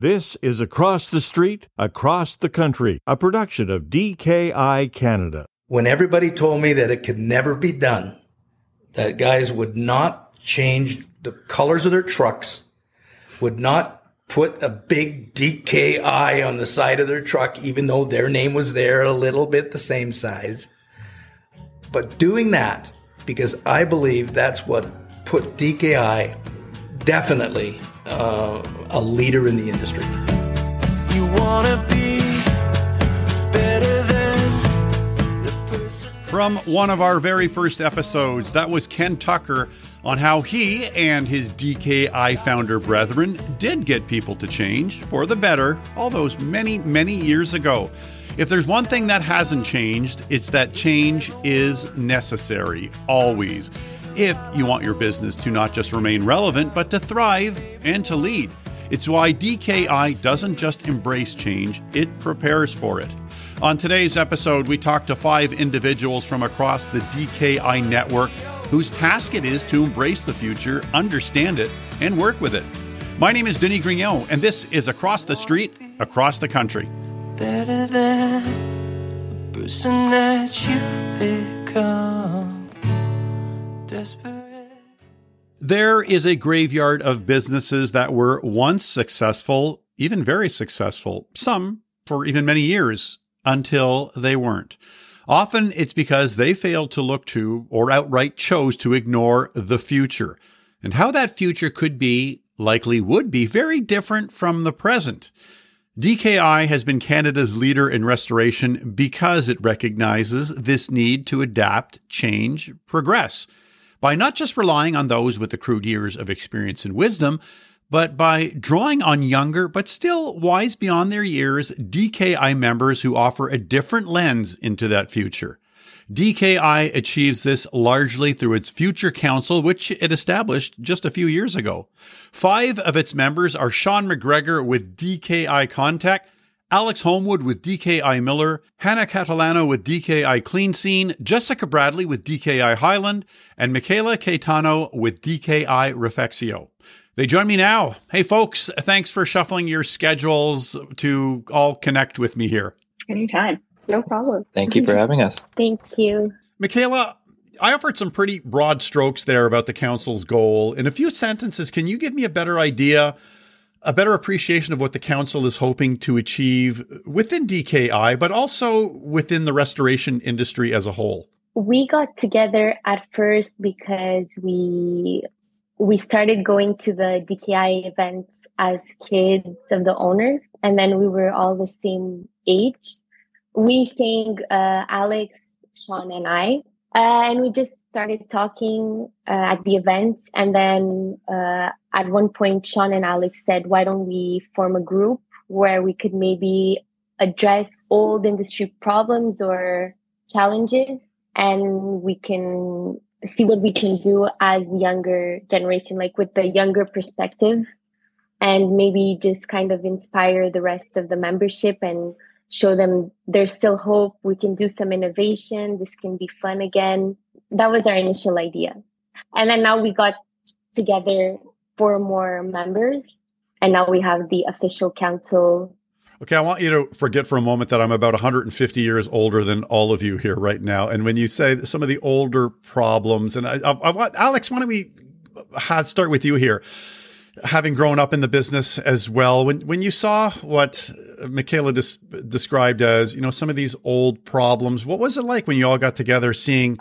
This is Across the Street, Across the Country, a production of DKI Canada. When everybody told me that it could never be done, that guys would not change the colors of their trucks, would not put a big DKI on the side of their truck, even though their name was there a little bit the same size. But doing that, because I believe that's what put DKI definitely a leader in the industry. You want to be better than the person. From one of our very first episodes, that was Ken Tucker on how he and his DKI founder brethren did get people to change for the better all those many, many years ago. If there's one thing that hasn't changed, it's that change is necessary, always, if you want your business to not just remain relevant, but to thrive and to lead. It's why DKI doesn't just embrace change, it prepares for it. On today's episode, we talked to 5 individuals from across the DKI network whose task it is to embrace the future, understand it, and work with it. My name is Denis Grignol, and this is Across the Street, Across the Country. Better than the person that you become. There is a graveyard of businesses that were once successful, even very successful, some for even many years, until they weren't. Often it's because they failed to look to or outright chose to ignore the future. And how that future could be, likely would be, very different from the present. DKI has been Canada's leader in restoration because it recognizes this need to adapt, change, progress, by not just relying on those with accrued years of experience and wisdom, but by drawing on younger, but still wise beyond their years, DKI members who offer a different lens into that future. DKI achieves this largely through its Future Council, which it established just a few years ago. 5 of its members are Sean McGregor with DKI-Contech, Alex Homewood with DKI Miller, Hannah Catalano with DKI Clean Scene, Jessica Bradley with DKI Highland, and Michaela Caetano with DKI Refexio. They join me now. Hey folks, thanks for shuffling your schedules to all connect with me here. Anytime. No problem. Thank you for having us. Thank you. Michaela, I offered some pretty broad strokes there about the council's goal. In a few sentences, can you give me a better idea, a better appreciation of what the council is hoping to achieve within DKI, but also within the restoration industry as a whole? We got together at first because we started going to the DKI events as kids of the owners, and then we were all the same age. We sang, Alex, Sean, and I, and we just started talking at the events. And then at one point, Sean and Alex said, why don't we form a group where we could maybe address old industry problems or challenges, and we can see what we can do as younger generation, like with the younger perspective, and maybe just kind of inspire the rest of the membership and show them there's still hope. We can do some innovation. This can be fun again. That was our initial idea. And then now we got together 4 more members, and now we have the official council. Okay, I want you to forget for a moment that I'm about 150 years older than all of you here right now. And when you say some of the older problems, and I want, Alex, why don't we start with you here? Having grown up in the business as well, when you saw what Michaela described as, you know, some of these old problems, what was it like when you all got together seeing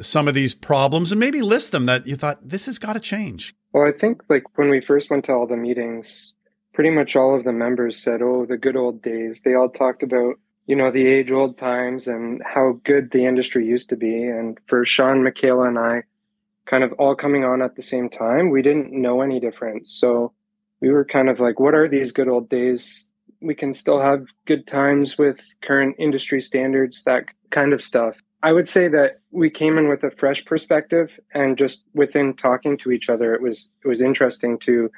some of these problems and maybe list them that you thought, this has got to change? Well, I think like when we first went to all the meetings, pretty much all of the members said, oh, the good old days. They all talked about, you know, the age old times and how good the industry used to be. And for Sean, Michaela, and I, kind of all coming on at the same time, we didn't know any different. So we were kind of like, what are these good old days? We can still have good times with current industry standards, that kind of stuff. I would say that we came in with a fresh perspective, and just within talking to each other, it was interesting to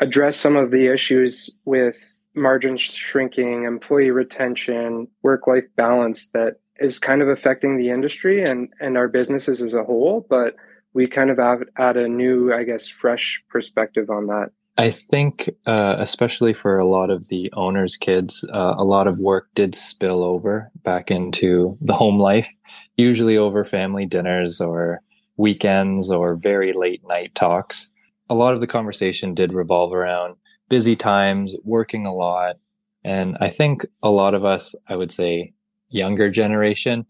address some of the issues with margin shrinking, employee retention, work-life balance that is kind of affecting the industry and our businesses as a whole. But we kind of add a new, I guess, fresh perspective on that. I think, especially for a lot of the owners' kids, a lot of work did spill over back into the home life, usually over family dinners or weekends or very late night talks. A lot of the conversation did revolve around busy times, working a lot. And I think a lot of us, I would say younger generation,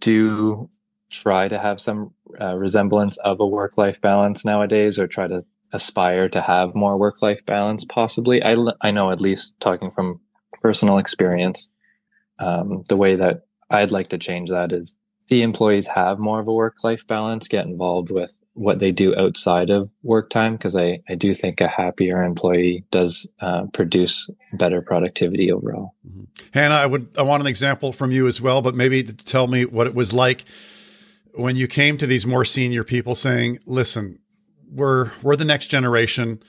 do try to have some resemblance of a work-life balance nowadays, or try to aspire to have more work-life balance, possibly. I know, at least talking from personal experience, the way that I'd like to change that is the employees have more of a work-life balance, get involved with what they do outside of work time, because I do think a happier employee does produce better productivity overall. Mm-hmm. Hannah, I want an example from you as well, but maybe to tell me what it was like when you came to these more senior people saying, listen, we're the next generation.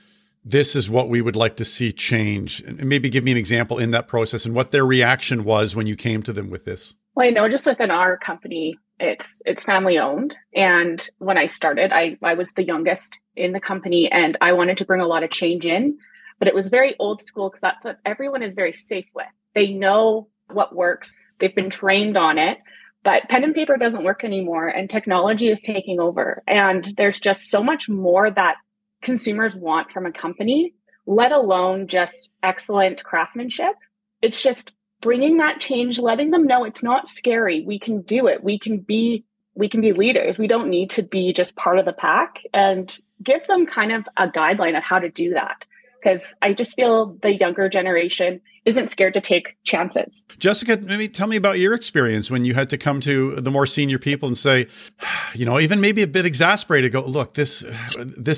This is what we would like to see change. And maybe give me an example in that process and what their reaction was when you came to them with this. Well, I know just within our company, it's family owned. And when I started, I was the youngest in the company, and I wanted to bring a lot of change in, but it was very old school because that's what everyone is very safe with. They know what works. They've been trained on it. But pen and paper doesn't work anymore, and technology is taking over. And there's just so much more that consumers want from a company, let alone just excellent craftsmanship. It's just bringing that change, letting them know it's not scary. We can do it. We can be leaders. We don't need to be just part of the pack, and give them kind of a guideline on how to do that. Because I just feel the younger generation isn't scared to take chances. Jessica, maybe tell me about your experience when you had to come to the more senior people and say, you know, even maybe a bit exasperated, go, look, this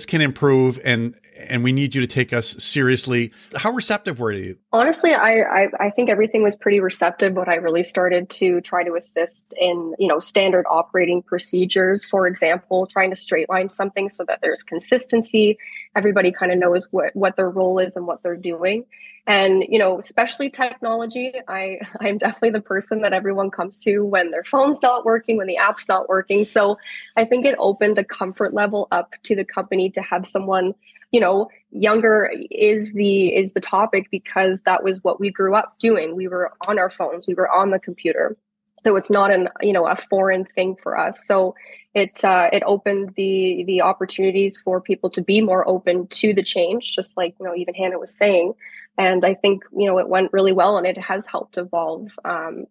can improve, and we need you to take us seriously. How receptive were you? Honestly, I think everything was pretty receptive. But I really started to try to assist in, you know, standard operating procedures, for example, trying to straight line something so that there's consistency. Everybody kind of knows what their role is and what they're doing. And, you know, especially technology, I'm definitely the person that everyone comes to when their phone's not working, when the app's not working. So I think it opened a comfort level up to the company to have someone, you know, younger is the topic, because that was what we grew up doing. We were on our phones, we were on the computer. So it's not a foreign thing for us. So it opened the opportunities for people to be more open to the change, just like, you know, even Hannah was saying. And I think, you know, it went really well, and it has helped evolve.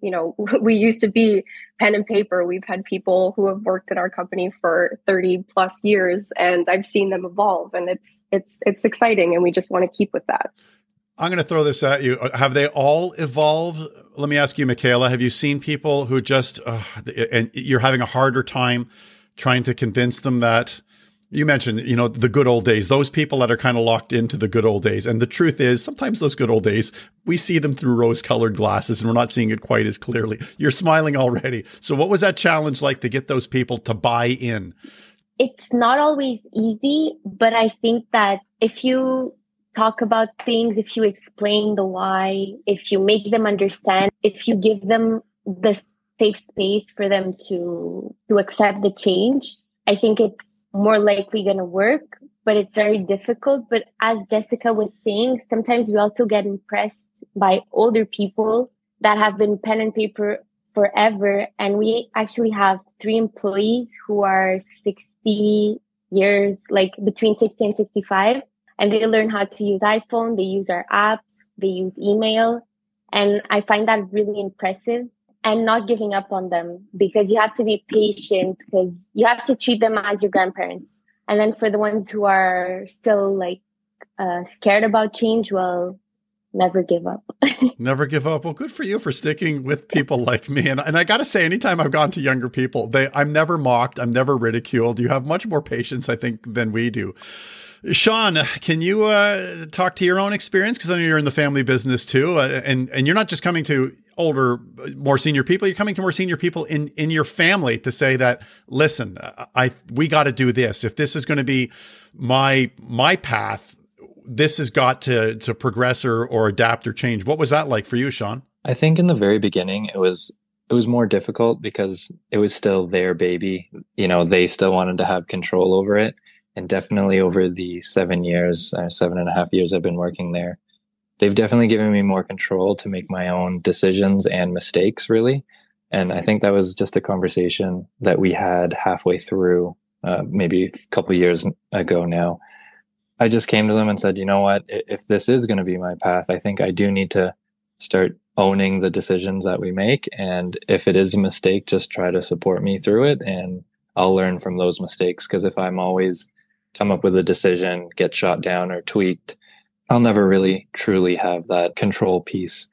You know, we used to be pen and paper. We've had people who have worked in our company for 30 plus years, and I've seen them evolve, and it's exciting, and we just want to keep with that. I'm going to throw this at you. Have they all evolved? Let me ask you, Michaela, have you seen people who just, and you're having a harder time trying to convince them that, you mentioned, you know, the good old days, those people that are kind of locked into the good old days. And the truth is, sometimes those good old days, we see them through rose-colored glasses, and we're not seeing it quite as clearly. You're smiling already. So what was that challenge like to get those people to buy in? It's not always easy, but I think that if you talk about things, if you explain the why, if you make them understand, if you give them the safe space for them to accept the change, I think it's more likely going to work. But it's very difficult. But as Jessica was saying, sometimes we also get impressed by older people that have been pen and paper forever. And we actually have 3 employees who are 60 years, like between 60 and 65. And they learn how to use iPhone, they use our apps, they use email. And I find that really impressive, and not giving up on them, because you have to be patient, because you have to treat them as your grandparents. And then for the ones who are still like scared about change, well, never give up. Never give up. Well, good for you for sticking with people like me. And I got to say, anytime I've gone to younger people, I'm never mocked. I'm never ridiculed. You have much more patience, I think, than we do. Sean, can you talk to your own experience? Because I know you're in the family business too. And you're not just coming to older, more senior people. You're coming to more senior people in your family to say that, listen, we got to do this. If this is going to be my path, this has got to progress or adapt or change. What was that like for you, Sean? I think in the very beginning, it was more difficult because it was still their baby. You know, they still wanted to have control over it. And definitely over the 7.5 years I've been working there, they've definitely given me more control to make my own decisions and mistakes, really. And I think that was just a conversation that we had halfway through, maybe a couple of years ago now. I just came to them and said, you know what, if this is going to be my path, I think I do need to start owning the decisions that we make. And if it is a mistake, just try to support me through it. And I'll learn from those mistakes. Because if I'm always come up with a decision, get shot down or tweaked, I'll never really truly have that control piece.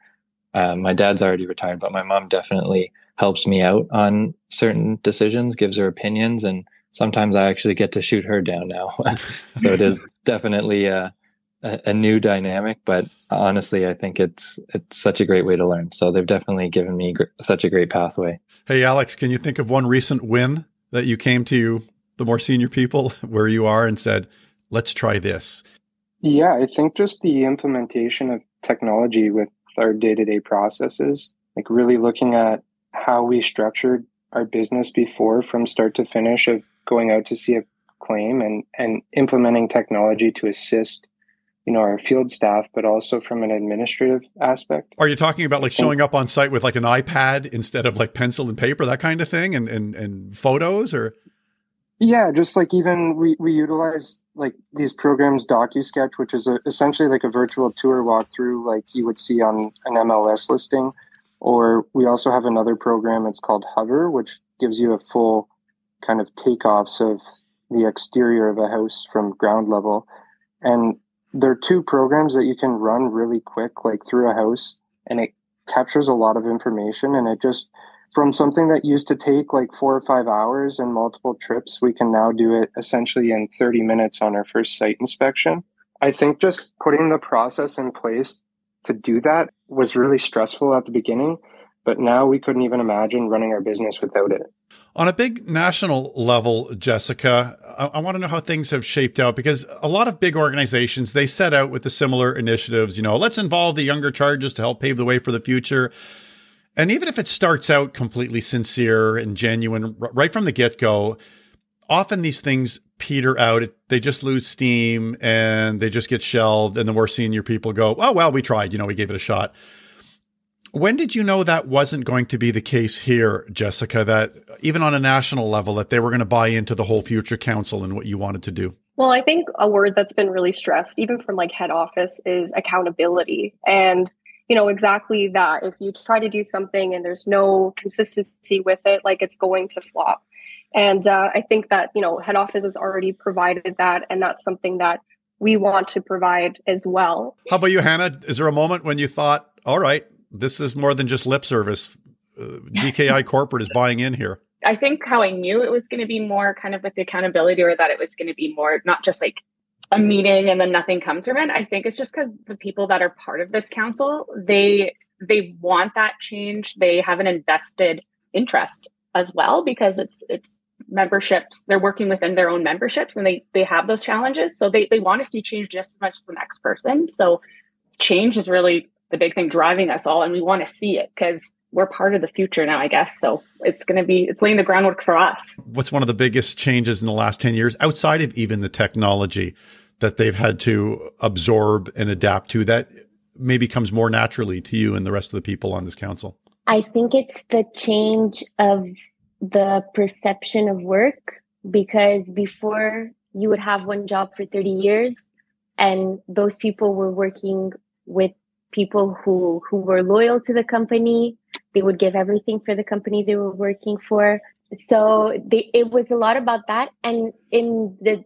My dad's already retired, but my mom definitely helps me out on certain decisions, gives her opinions, and sometimes I actually get to shoot her down now. So it is definitely a new dynamic, but honestly, I think it's such a great way to learn. So they've definitely given me such a great pathway. Hey, Alex, can you think of one recent win that you came to the more senior people where you are and said, let's try this? Yeah, I think just the implementation of technology with our day-to-day processes, like really looking at how we structured our business before from start to finish of going out to see a claim and implementing technology to assist, you know, our field staff, but also from an administrative aspect. Are you talking about like showing up on site with like an iPad instead of like pencil and paper, that kind of thing, and photos or? Yeah, just like even we utilize like these programs, DocuSketch, which is essentially like a virtual tour walkthrough like you would see on an MLS listing. Or we also have another program, it's called Hover, which gives you a full kind of takeoffs of the exterior of a house from ground level. And there are two programs that you can run really quick, like through a house, and it captures a lot of information. And it just, from something that used to take like 4 or 5 hours and multiple trips, we can now do it essentially in 30 minutes on our first site inspection. I think just putting the process in place to do that was really stressful at the beginning, but now we couldn't even imagine running our business without it. On a big national level, Jessica, I want to know how things have shaped out, because a lot of big organizations, they set out with the similar initiatives, you know, let's involve the younger charges to help pave the way for the future. And even if it starts out completely sincere and genuine right from the get-go, often these things peter out. They just lose steam and they just get shelved. And the more senior people go, oh, well, we tried, you know, we gave it a shot. When did you know that wasn't going to be the case here, Jessica, that even on a national level, that they were going to buy into the whole Future Council and what you wanted to do? Well, I think a word that's been really stressed, even from like head office, is accountability. And you know, exactly that. If you try to do something and there's no consistency with it, like it's going to flop. And I think that, you know, head office has already provided that. And that's something that we want to provide as well. How about you, Hannah? Is there a moment when you thought, all right, this is more than just lip service? DKI Corporate is buying in here. I think how I knew it was going to be more kind of with the accountability, or that it was going to be more not just like a meeting and then nothing comes from it. I think it's just because the people that are part of this council, they want that change. They have an invested interest as well, because it's memberships. They're working within their own memberships and they have those challenges. So they want to see change just as much as the next person. So change is really the big thing driving us all. And we want to see it because we're part of the future now, I guess. So it's laying the groundwork for us. What's one of the biggest changes in the last 10 years outside of even the technology that they've had to absorb and adapt to that maybe comes more naturally to you and the rest of the people on this council? I think it's the change of the perception of work, because before you would have one job for 30 years and those people were working with people who were loyal to the company. They would give everything for the company they were working for. So it was a lot about that. And in the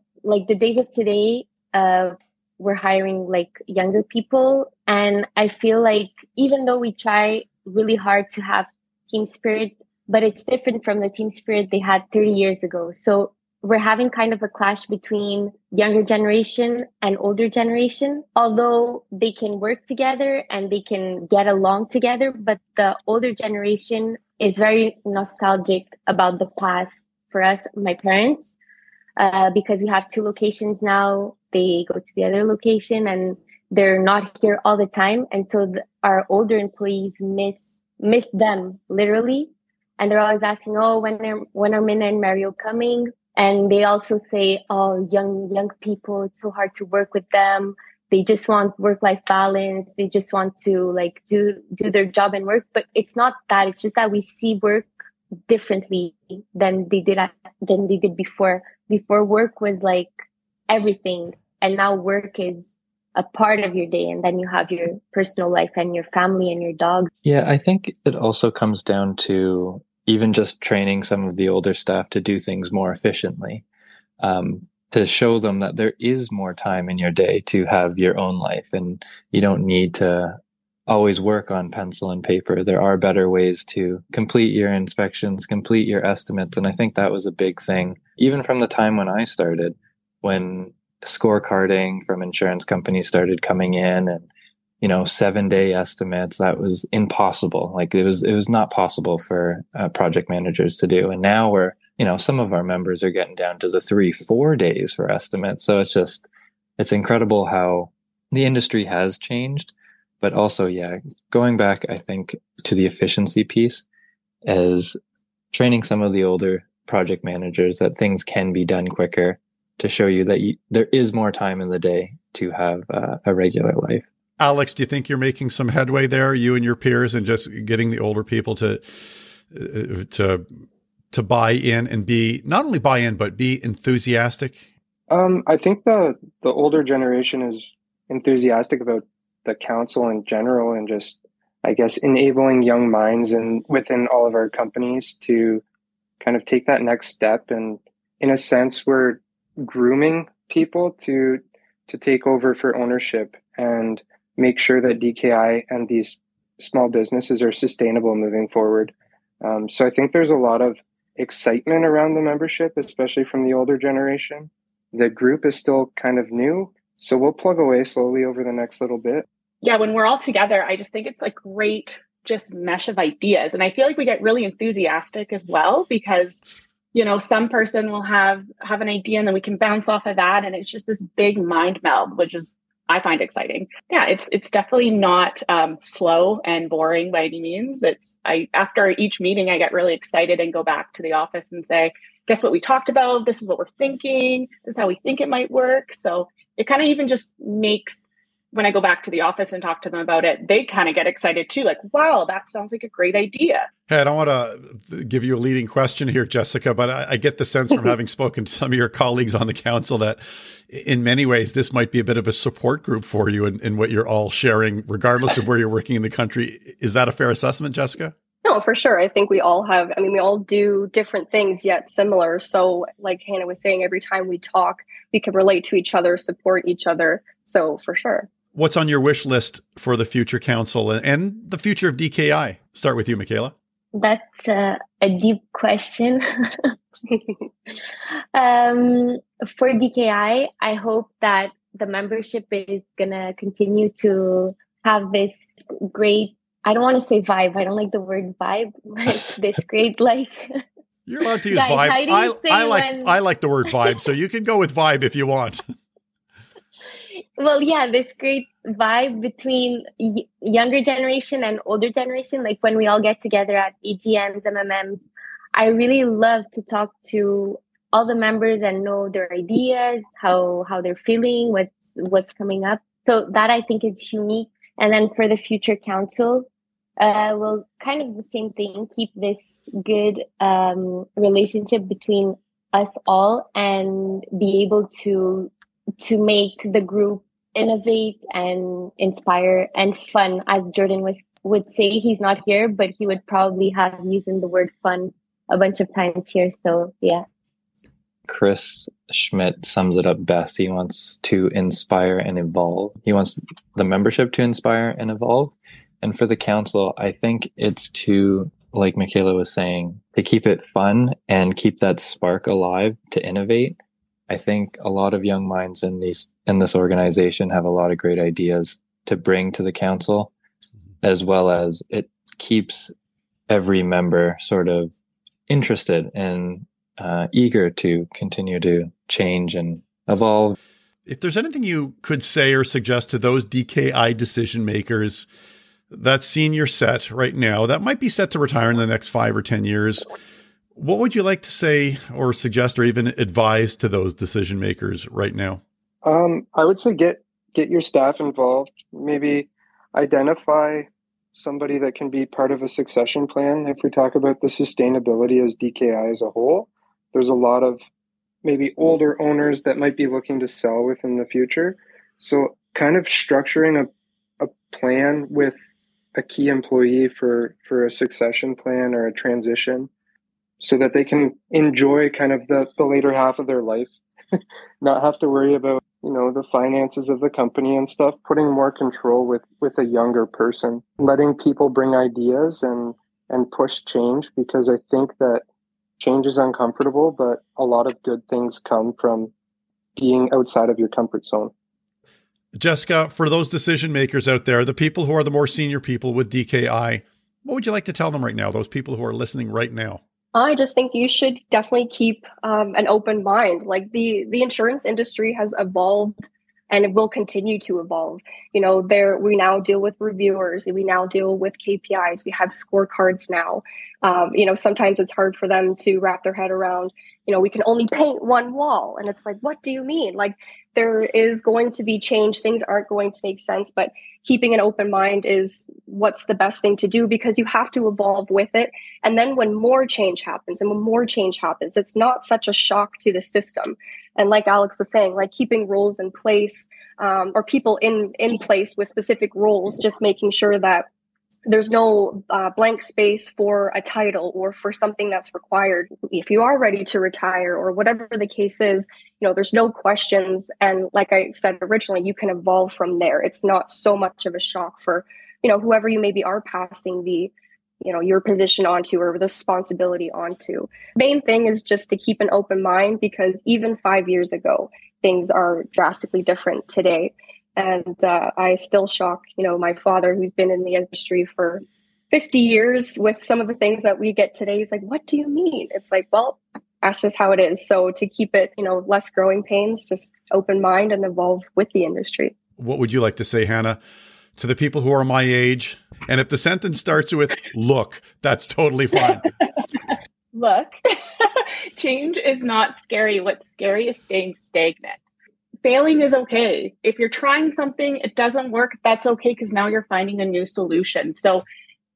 days of today, we're hiring like younger people. And I feel like even though we try really hard to have team spirit, but it's different from the team spirit they had 30 years ago. So we're having kind of a clash between younger generation and older generation, although they can work together and they can get along together. But the older generation is very nostalgic about the past. For us, my parents, because we have two locations now, they go to the other location and they're not here all the time. And so our older employees miss them, literally. And they're always asking, oh, when are Minna and Mario coming? And they also say, oh, young people, it's so hard to work with them. They just want work-life balance. They just want to like do their job and work. But it's not that. It's just that we see work differently than they did before. Before, work was like everything. And now work is a part of your day. And then you have your personal life and your family and your dog. Yeah, I think it also comes down to even just training some of the older staff to do things more efficiently, to show them that there is more time in your day to have your own life and you don't need to always work on pencil and paper. There are better ways to complete your inspections, complete your estimates. And I think that was a big thing, even from the time when I started, when scorecarding from insurance companies started coming in and, 7-day estimates, that was impossible. Like it was not possible for project managers to do. And now we're, some of our members are getting down to the 3-4 days for estimates. So it's incredible how the industry has changed. But also, yeah, going back, I think, to the efficiency piece is training some of the older project managers that things can be done quicker to show you that there is more time in the day to have a regular life. Alex, do you think you're making some headway there, you and your peers, and just getting the older people to buy in and be not only buy in but be enthusiastic? I think the older generation is enthusiastic about the council in general, and just I guess enabling young minds and within all of our companies to kind of take that next step. And in a sense, we're grooming people to take over for ownership and make sure that DKI and these small businesses are sustainable moving forward. So I think there's a lot of excitement around the membership, especially from the older generation. The group is still kind of new, so we'll plug away slowly over the next little bit. Yeah, when we're all together, I just think it's a great just mesh of ideas. And I feel like we get really enthusiastic as well because, some person will have an idea and then we can bounce off of that. And it's just this big mind meld, which is, I find exciting. Yeah, it's definitely not slow and boring by any means. After each meeting, I get really excited and go back to the office and say, guess what we talked about? This is what we're thinking. This is how we think it might work. So it kind of even just makes, when I go back to the office and talk to them about it, they kind of get excited too. Like, wow, that sounds like a great idea. Hey, I don't want to give you a leading question here, Jessica, but I get the sense from having spoken to some of your colleagues on the council that in many ways, this might be a bit of a support group for you in what you're all sharing, regardless of where you're working in the country. Is that a fair assessment, Jessica? No, for sure. I think we all have, we all do different things yet similar. So like Hannah was saying, every time we talk, we can relate to each other, support each other. So for sure. What's on your wish list for the future council and the future of DKI? Start with you, Michaela. That's a deep question. For DKI, I hope that the membership is going to continue to have this great, I don't want to say vibe. I don't like the word vibe. This great, You're allowed to use vibe. I like the word vibe, so you can go with vibe if you want. Well, yeah, this great vibe between younger generation and older generation. Like when we all get together at EGMs, MMMs, I really love to talk to all the members and know their ideas, how they're feeling, what's coming up. So that I think is unique. And then for the future council, we'll kind of the same thing, keep this good relationship between us all and be able to make the group innovate and inspire and fun. As Jordan would say, he's not here, but he would probably have used the word fun a bunch of times here. So yeah. Chris Schmidt sums it up best. He wants to inspire and evolve. He wants the membership to inspire and evolve. And for the council, I think it's to, like Michaela was saying, to keep it fun and keep that spark alive to innovate. I think a lot of young minds in this organization have a lot of great ideas to bring to the council, as well as it keeps every member sort of interested and eager to continue to change and evolve. If there's anything you could say or suggest to those DKI decision makers, that senior set right now, that might be set to retire in the next 5 or 10 years, What would you like to say or suggest or even advise to those decision makers right now? I would say get your staff involved. Maybe identify somebody that can be part of a succession plan. If we talk about the sustainability as DKI as a whole, there's a lot of maybe older owners that might be looking to sell within the future. So kind of structuring a plan with a key employee for a succession plan or a transition so that they can enjoy kind of the later half of their life, not have to worry about, you know, the finances of the company and stuff, putting more control with a younger person, letting people bring ideas and push change, because I think that change is uncomfortable, but a lot of good things come from being outside of your comfort zone. Jessica, for those decision makers out there, the people who are the more senior people with DKI, what would you like to tell them right now, those people who are listening right now? I just think you should definitely keep an open mind. Like the insurance industry has evolved and it will continue to evolve. You know, we now deal with reviewers, we now deal with KPIs, we have scorecards now. You know, sometimes it's hard for them to wrap their head around, you know, we can only paint one wall. And it's like, what do you mean? Like, there is going to be change. Things aren't going to make sense, but keeping an open mind is what's the best thing to do, because you have to evolve with it. And then when more change happens, it's not such a shock to the system. And like Alex was saying, like keeping roles in place, or people in place with specific roles, just making sure that there's no blank space for a title or for something that's required. If you are ready to retire or whatever the case is, you know, there's no questions. And like I said originally, you can evolve from there. It's not so much of a shock for, you know, whoever you maybe are passing the, you know, your position onto or the responsibility onto. Main thing is just to keep an open mind, because even 5 years ago, things are drastically different today. And I still shock, you know, my father, who's been in the industry for 50 years with some of the things that we get today. He's like, what do you mean? It's like, well, that's just how it is. So to keep it, you know, less growing pains, just open mind and evolve with the industry. What would you like to say, Hannah, to the people who are my age? And if the sentence starts with, look, that's totally fine. Look, change is not scary. What's scary is staying stagnant. Failing is okay. If you're trying something, it doesn't work, that's okay, because now you're finding a new solution. So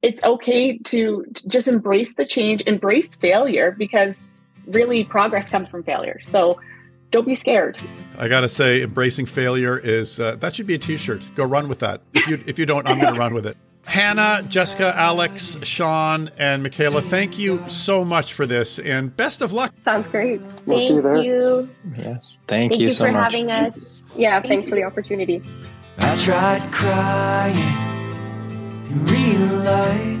it's okay to just embrace the change, embrace failure, because really progress comes from failure. So don't be scared. I got to say, embracing failure is, that should be a t-shirt. Go run with that. If you don't, I'm going to run with it. Hannah, Jessica, Alex, Sean, and Michaela, thank you so much for this, and best of luck. Sounds great. We'll see you there. Yes, thank you so much. Thank you for having us. Yeah, thanks for the opportunity. I tried crying and realized.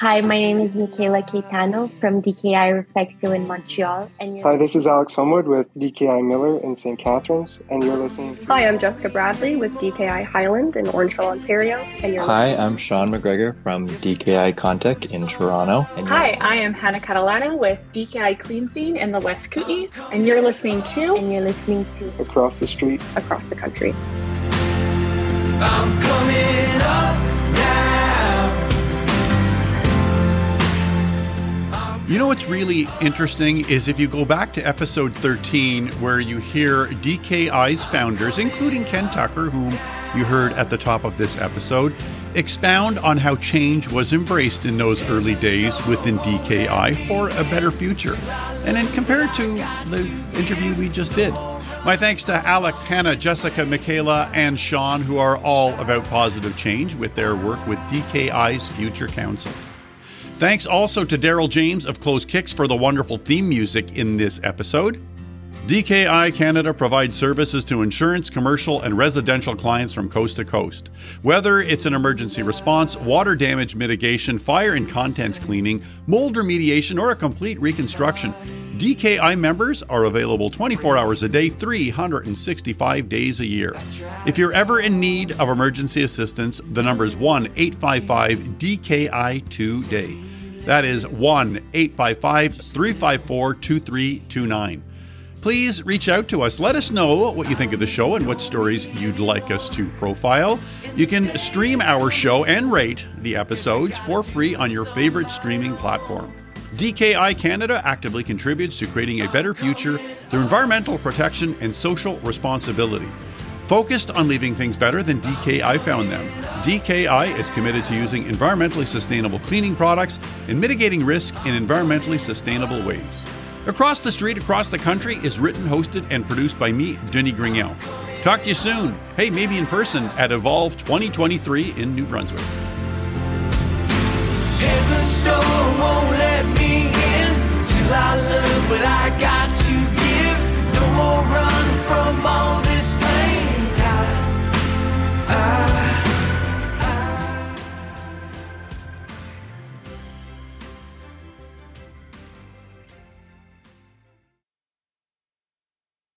Hi, my name is Michaela Caetano from DKI Refexio in Montreal. And hi, this is Alex Homewood with DKI Miller in St. Catharines, and you're listening. Hi, I'm Jessica Bradley with DKI Highland in Orangeville, Ontario. And you're listening. Hi, I'm Sean McGregor from DKI-Contech in Toronto. And hi, I am Hannah Catalano with DKI Clean Scene in the West Kootenays, and you're listening to. And you're listening to. Across the street. Across the country. I'm coming up. You know what's really interesting is if you go back to episode 13, where you hear DKI's founders, including Ken Tucker, whom you heard at the top of this episode, expound on how change was embraced in those early days within DKI for a better future. And then compared to the interview we just did. My thanks to Alex, Hannah, Jessica, Michaela, and Sean, who are all about positive change with their work with DKI's Future Council. Thanks also to Daryl James of Close Kicks for the wonderful theme music in this episode. DKI Canada provides services to insurance, commercial, and residential clients from coast to coast. Whether it's an emergency response, water damage mitigation, fire and contents cleaning, mold remediation, or a complete reconstruction, DKI members are available 24 hours a day, 365 days a year. If you're ever in need of emergency assistance, the number is 1-855-DKI today. That is 1-855-354-2329. Please reach out to us. Let us know what you think of the show and what stories you'd like us to profile. You can stream our show and rate the episodes for free on your favorite streaming platform. DKI Canada actively contributes to creating a better future through environmental protection and social responsibility. Focused on leaving things better than DKI found them, DKI is committed to using environmentally sustainable cleaning products and mitigating risk in environmentally sustainable ways. Across the Street, Across the Country is written, hosted, and produced by me, Denis Grignol. Talk to you soon. Hey, maybe in person at Evolve 2023 in New Brunswick.